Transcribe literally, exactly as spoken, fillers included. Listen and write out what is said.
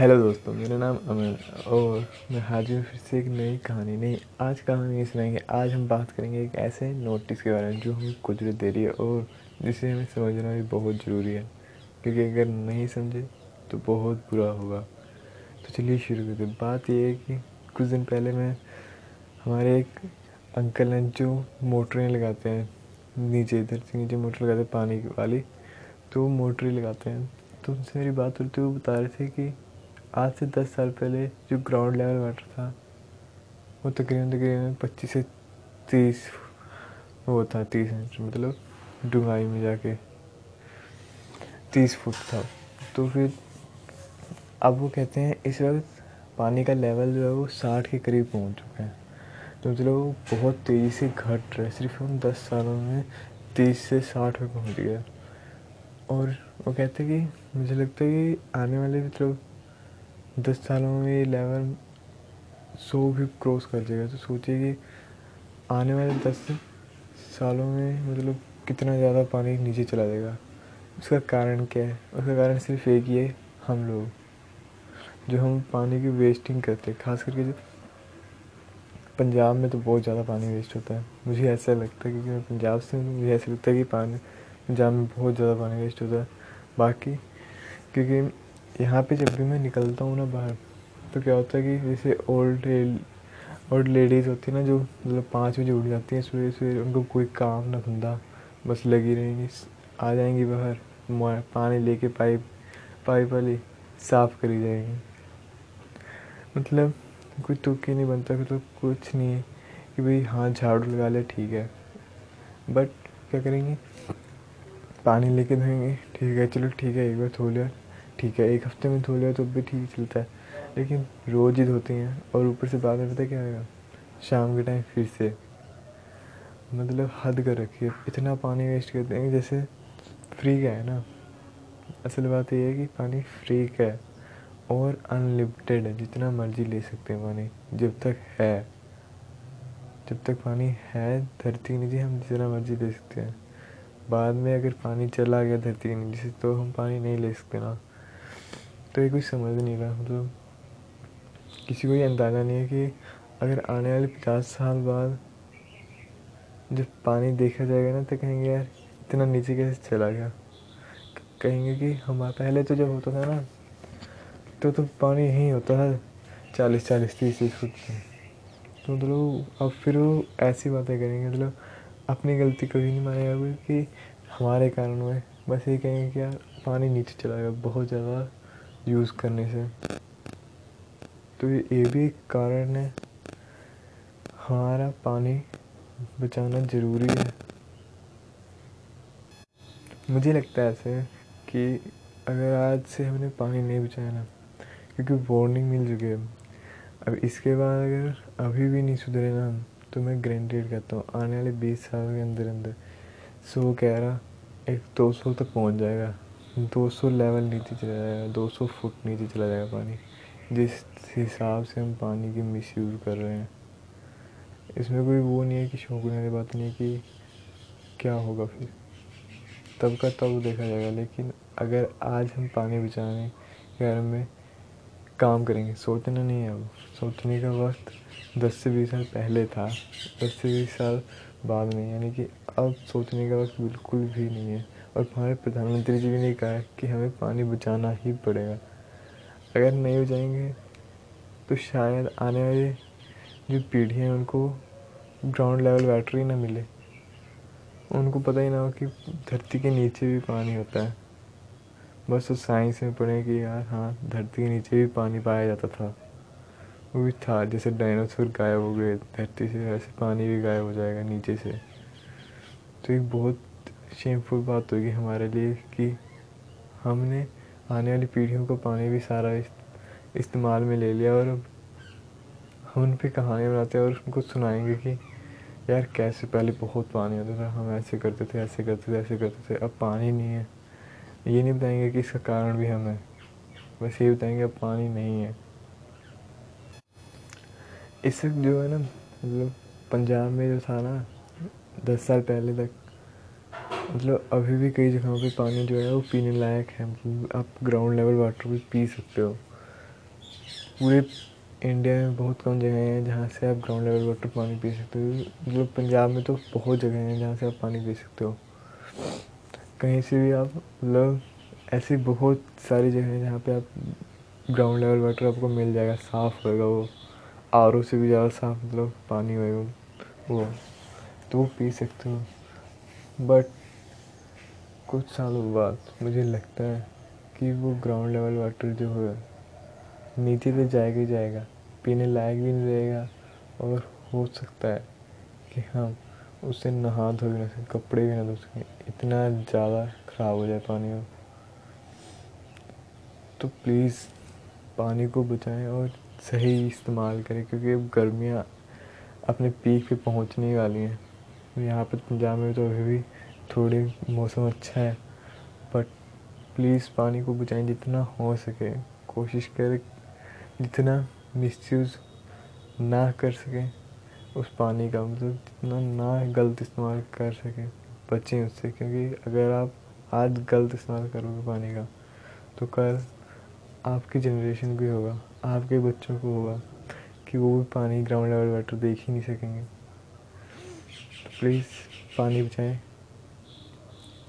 Hello दोस्तों, मेरा नाम अमर और मैं हाजिर हूँ फिर से एक नई कहानी। नहीं, आज कहानी नहीं सुनाएंगे। आज हम बात करेंगे एक ऐसे नोटिस के बारे में जो हमें कुदरत दे रही है और जिसे हमें समझना भी बहुत ज़रूरी है, क्योंकि अगर नहीं समझे तो बहुत बुरा होगा। तो चलिए शुरू करते। बात यह है कि कुछ दिन पहले मैं हमारे एक अंकल हैं जो मोटरें लगाते हैं, नीचे इधर से नीचे मोटर लगाते हैं पानी वाली, तो मोटरें लगाते हैं। तो उनसे मेरी बात होती है, वो बता रहे थे कि आज से दस साल पहले जो ग्राउंड लेवल वाटर था वो तकरीबन तकरीबन पच्चीस से तीस वो था, तीस इंच मतलब डूंघाई में जाके तीस फुट था। तो फिर अब वो कहते हैं इस वक्त पानी का लेवल जो है वो साठ के करीब पहुंच चुका है। तो मतलब वो बहुत तेज़ी से घट रहा है, सिर्फ उन दस सालों में तीस से साठ में पहुँच गया। और वो कहते हैं कि मुझे लगता है कि आने वाले मतलब दस सालों में ये लेवल सौ भी क्रॉस कर जाएगा। तो सोचिए कि आने वाले दस सालों में मतलब कितना ज़्यादा पानी नीचे चला जाएगा। उसका कारण क्या है? उसका कारण सिर्फ एक ही है, हम लोग जो हम पानी की वेस्टिंग करते हैं। खास करके जो पंजाब में तो बहुत ज़्यादा पानी वेस्ट होता है, मुझे ऐसा लगता है, क्योंकि मैं पंजाब से हूँ। मुझे ऐसा लगता है कि पानी पंजाब में बहुत ज़्यादा पानी वेस्ट होता है। बाकी क्योंकि यहाँ पे जब भी मैं निकलता हूँ ना बाहर, तो क्या होता है कि जैसे ओल्ड ओल्ड लेडीज़ होती है ना, जो मतलब पाँच बजे उठ जाती हैं सुबह सुबह, उनको कोई काम ना धंधा, बस लगी रहेंगी। आ जाएंगी बाहर, पानी लेके पाइप पाइप वाली साफ़ करी जाएंगी। मतलब कोई तुक्की नहीं बनता, मतलब कुछ नहीं है कि भाई हाँ झाड़ू लगा ले ठीक है, बट क्या करेंगे, पानी लेके धोएंगे, ठीक है चलो ठीक है एक बार धो लिया, ठीक है एक हफ्ते में धो लिया तो भी ठीक चलता है, लेकिन रोज़ ही धोती हैं। और ऊपर से बाद में पता क्या होगा, शाम के टाइम फिर से मतलब हद कर रखी है, इतना पानी वेस्ट करते हैं जैसे फ्री का है ना। असल बात यह है कि पानी फ्री का है और अनलिमिटेड है, जितना मर्जी ले सकते हैं पानी जब तक है, जब तक पानी है धरती के नीचे हम जितना मर्जी ले सकते हैं। बाद में अगर पानी चला गया धरती के नीचे से तो हम पानी नहीं ले सकते ना। तो ये कुछ समझ नहीं रहा, मतलब किसी को ये अंदाज़ा नहीं है कि अगर आने वाले पचास साल बाद जब पानी देखा जाएगा ना, तो कहेंगे यार इतना नीचे कैसे चला गया। कहेंगे कि हमारा पहले तो जब होता था ना तो तो पानी यही होता था चालीस चालीस तीस तीस फुट में। तो मतलब अब फिर वो ऐसी बातें करेंगे, मतलब अपनी गलती कभी नहीं मानेगा कोई कि हमारे कारण हुए, बस ये कहेंगे कि यार पानी नीचे चला गया बहुत ज़्यादा यूज़ करने से। तो ये भी एक कारण है। हमारा पानी बचाना ज़रूरी है। मुझे लगता है ऐसे कि अगर आज से हमने पानी नहीं बचाया ना, क्योंकि वार्निंग मिल चुकी है, अब इसके बाद अगर अभी भी नहीं सुधरे ना हम, तो मैं गारंटीड कहता हूँ आने वाले बीस साल के अंदर अंदर सौ कह रहा एक दो सौ तक पहुँच जाएगा, दो सौ लेवल नीचे चला जाएगा, दो सौ फुट नीचे चला जाएगा पानी। जिस हिसाब से हम पानी की मिसयूज़ कर रहे हैं, इसमें कोई वो नहीं है कि शौक लेने की बात नहीं है कि क्या होगा फिर, तब का तब देखा जाएगा। लेकिन अगर आज हम पानी बचाने के बारे में काम करेंगे, सोचना नहीं है। अब सोचने का वक्त दस से बीस साल पहले था, दस से बीस साल बाद में, यानी कि अब सोचने का वक्त बिल्कुल भी नहीं है। और हमारे प्रधानमंत्री जी भी ने कहा है कि हमें पानी बचाना ही पड़ेगा। अगर नहीं बचाएंगे तो शायद आने वाली जो पीढ़ियाँ हैं उनको ग्राउंड लेवल वाटर ही ना मिले, उनको पता ही ना हो कि धरती के नीचे भी पानी होता है। बस वो साइंस में पढ़े कि यार हाँ धरती के नीचे भी पानी पाया जाता था, वो भी था, जैसे डायनासोर गायब हो गए धरती से, वैसे पानी भी गायब हो जाएगा नीचे से। तो एक बहुत शेमफुल बात होगी हमारे लिए कि हमने आने वाली पीढ़ियों को पानी भी सारा इस, इस्तेमाल में ले लिया, और अब हम उन पर कहानियाँ बनाते हैं और उनको सुनाएंगे कि यार कैसे पहले बहुत पानी होता था, हम ऐसे करते थे ऐसे करते थे ऐसे करते थे, अब पानी नहीं है। ये नहीं बताएंगे कि इसका कारण भी हम है, बस ये बताएंगे अब पानी नहीं है। इस वक्त जो है ना मतलब पंजाब में जो था ना दस साल पहले तक, मतलब अभी भी कई जगहों पे पानी जो है वो पीने लायक है, मतलब आप ग्राउंड लेवल वाटर भी पी सकते हो। पूरे इंडिया में बहुत कम जगह हैं जहाँ से आप ग्राउंड लेवल वाटर पानी पी सकते हो। मतलब पंजाब में तो बहुत जगह हैं जहाँ से आप पानी पी सकते हो, कहीं से भी आप, मतलब ऐसी बहुत सारी जगह हैं जहाँ पे आप ग्राउंड लेवल वाटर आपको मिल जाएगा, साफ़ होएगा, वो आर ओ से भी ज़्यादा साफ मतलब पानी होएगा वो, तो वो पी सकते हो। बट कुछ सालों बाद मुझे लगता है कि वो ग्राउंड लेवल वाटर जो है नीचे तो जाएगा ही जाएगा, पीने लायक भी नहीं रहेगा, और हो सकता है कि हम उससे नहा धो भी ना सकें, कपड़े भी ना धो सकें, इतना ज़्यादा ख़राब हो जाए पानी हो। तो प्लीज़ पानी को बचाएं और सही इस्तेमाल करें, क्योंकि अब गर्मियाँ अपने पीक पे पहुंचने वाली हैं। यहाँ पर पंजाब में तो अभी भी थोड़ी मौसम अच्छा है, बट प्लीज़ पानी को बचाएं जितना हो सके, कोशिश करें जितना मिसयूज़ ना कर सकें उस पानी का, मतलब जितना ना गलत इस्तेमाल कर सकें बचें उससे, क्योंकि अगर आप आज गलत इस्तेमाल करोगे पानी का तो कल आपकी जनरेशन को होगा, आपके बच्चों को होगा कि वो भी पानी ग्राउंड लेवल वाटर देख ही नहीं सकेंगे। तो प्लीज़ पानी बचाएं।